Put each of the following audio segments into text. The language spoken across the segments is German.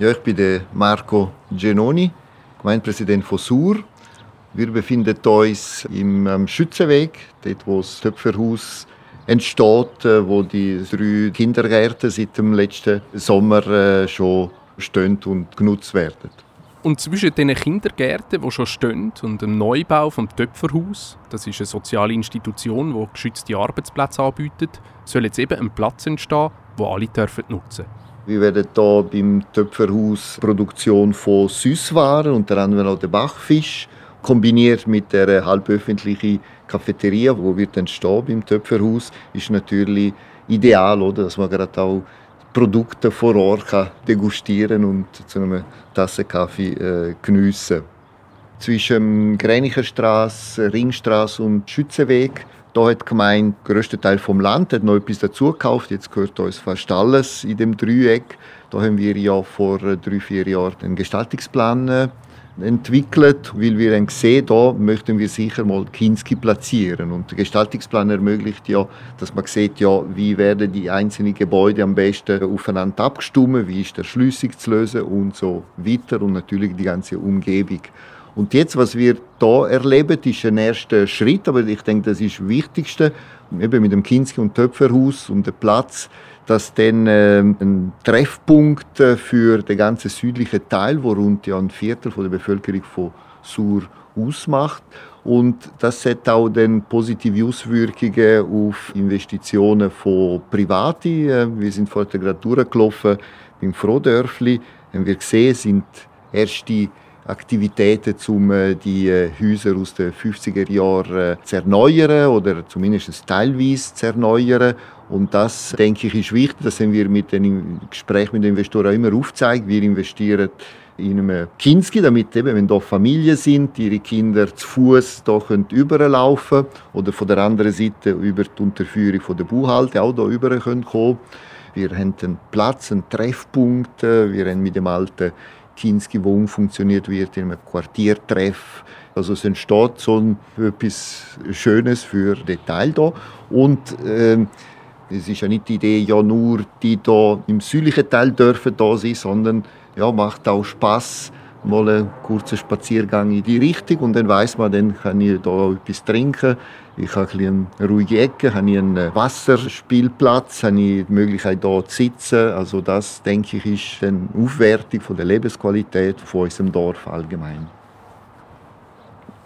Ja, ich bin der Marco Genoni, Gemeindepräsident von Sur. Wir befinden uns im Schützenweg, dort wo das Töpferhaus entsteht, wo die 3 Kindergärten seit dem letzten Sommer schon stehen und genutzt werden. Und zwischen den Kindergärten, die schon stehen, und dem Neubau des Töpferhaus, das ist eine soziale Institution, die geschützte Arbeitsplätze anbietet, soll jetzt eben ein Platz entstehen, den alle nutzen dürfen. Wir werden hier beim Töpferhaus Produktion von Süßwaren, unter anderem auch den Bachfisch, kombiniert mit der halböffentlichen Cafeteria, wo wir dann stehen beim Töpferhaus, ist natürlich ideal, oder? Dass man gerade auch Produkte vor Ort kann degustieren und zu einer Tasse Kaffee geniessen. Zwischen Gränicherstrasse, Ringstrasse und Schützenweg. Da hat die Gemeinde den grössten Teil vom Land, hat noch etwas dazu gekauft. Jetzt gehört uns fast alles in dem Dreieck. Da haben wir ja vor 3-4 Jahren einen Gestaltungsplan entwickelt, weil wir gesehen haben, da möchten wir sicher mal Kinski platzieren. Und der Gestaltungsplan ermöglicht ja, dass man sieht, ja, wie werden die einzelnen Gebäude am besten aufeinander abgestimmt, wie ist der Schlüssig zu lösen und so weiter und natürlich die ganze Umgebung. Und jetzt, was wir hier erleben, ist ein erster Schritt, aber ich denke, das ist das Wichtigste, eben mit dem Kinski- und Töpferhaus und dem Platz, dass dann ein Treffpunkt für den ganzen südlichen Teil, wo rund ein Viertel der Bevölkerung von Sur ausmacht. Und das hat auch dann positive Auswirkungen auf Investitionen von Privaten. Wir sind vorher gerade durchgelaufen im Frohdörfli, haben wir gesehen, sind erste Aktivitäten, um die Häuser aus den 50er Jahren zu erneuern oder zumindest teilweise zu erneuern. Und das, denke ich, ist wichtig. Das haben wir mit den Gesprächen mit den Investoren immer aufgezeigt. Wir investieren in einem Kinski, damit eben, wenn hier Familien sind, ihre Kinder zu Fuß hier rüberlaufen können oder von der anderen Seite über die Unterführung der Buchhaltung auch hier rüber kommen können. Wir haben einen Platz, einen Treffpunkt. Wir haben mit dem alten Kinski, wo umfunktioniert wird in einem Quartiertreff. Also es entsteht so etwas Schönes für den Teil hier. Und es ist ja nicht die Idee, ja nur die hier im südlichen Teil dürfen da sein, sondern ja, macht auch Spass, mal einen kurzen Spaziergang in die Richtung und dann weiss man, dann kann ich da etwas trinken, ich habe eine ruhige Ecke, habe ich einen Wasserspielplatz, habe ich die Möglichkeit da zu sitzen, also das, denke ich, ist eine Aufwertung von der Lebensqualität von unserem Dorf allgemein.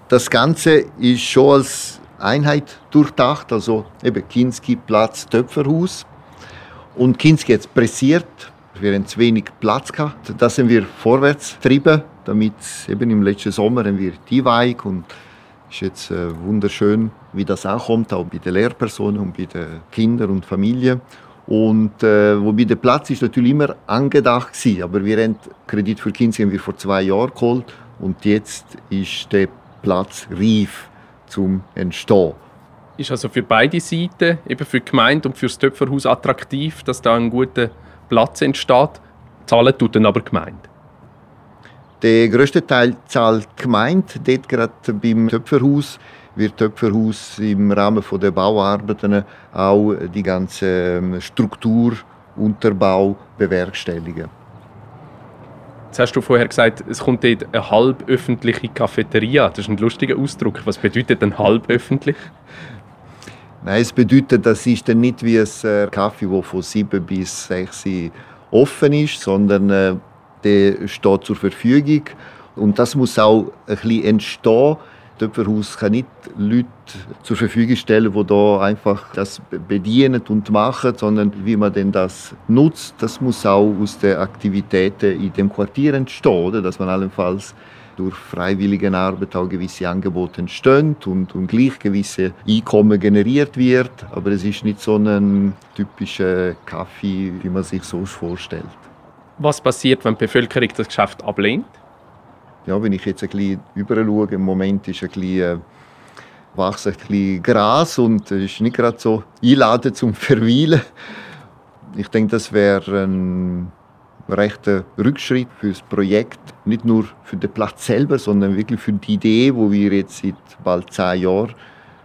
Das Ganze ist schon als Einheit durchdacht, also eben Kinski, Platz, Töpferhaus und Kinski jetzt pressiert. Wir hatten zu wenig Platz gehabt. Das haben wir vorwärts getrieben, damit eben im letzten Sommer haben wir die Weig und es ist jetzt wunderschön, wie das ankommt, auch bei den Lehrpersonen und bei den Kindern und Familien. Und wobei der Platz ist natürlich immer angedacht gewesen, aber wir haben den Kredit für Kinski haben wir vor 2 Jahren geholt und jetzt ist der Platz reif zum Entstehen. Ist also für beide Seiten, eben für die Gemeinde und für das Töpferhaus attraktiv, dass da ein guter Platz entsteht, zahlen tut dann aber die Gemeinde. Der grösste Teil zahlt die Gemeinde. Dort gerade beim Töpferhaus wird das Töpferhaus im Rahmen der Bauarbeiten auch die ganze Struktur, Unterbau bewerkstelligen. Jetzt hast du vorher gesagt, es kommt dort eine halböffentliche Cafeteria. Das ist ein lustiger Ausdruck. Was bedeutet denn halböffentlich? Nein, es bedeutet, das ist dann nicht wie ein Kaffee, der von 7 bis 6 offen ist, sondern der steht zur Verfügung. Und das muss auch ein bisschen entstehen. Das Töpferhaus kann nicht Leute zur Verfügung stellen, die da einfach das bedienen und machen, sondern wie man denn das nutzt, das muss auch aus den Aktivitäten in dem Quartier entstehen, oder? Dass man allenfalls durch Freiwilligenarbeit auch gewisse Angebote entstehen und gleich gewisse Einkommen generiert wird. Aber es ist nicht so ein typischer Kaffee, wie man sich so vorstellt. Was passiert, wenn die Bevölkerung das Geschäft ablehnt? Ja, wenn ich jetzt ein bisschen rüber schaue, im Moment ist ein bisschen, wächst ein bisschen Gras und ist nicht gerade so einladend zum Verweilen. Ich denke, das wäre ein rechter Rückschritt für das Projekt, nicht nur für den Platz selber, sondern wirklich für die Idee, die wir jetzt seit bald 10 Jahren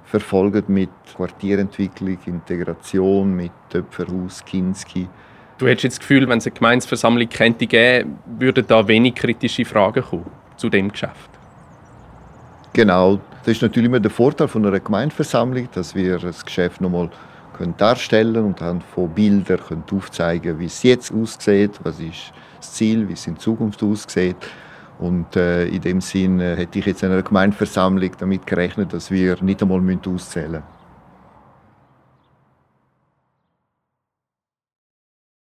verfolgen mit Quartierentwicklung, Integration, mit Töpferhaus, Kinski. Du hättest jetzt das Gefühl, wenn es eine Gemeindeversammlung könnte geben, würden da wenig kritische Fragen kommen zu dem Geschäft? Genau. Das ist natürlich immer der Vorteil von einer Gemeindeversammlung, dass wir das Geschäft nochmal darstellen und anhand von Bildern aufzeigen können, wie es jetzt aussieht, was ist das Ziel, wie es in Zukunft aussieht. Und in dem Sinn hätte ich jetzt in einer Gemeindeversammlung damit gerechnet, dass wir nicht einmal auszählen müssen.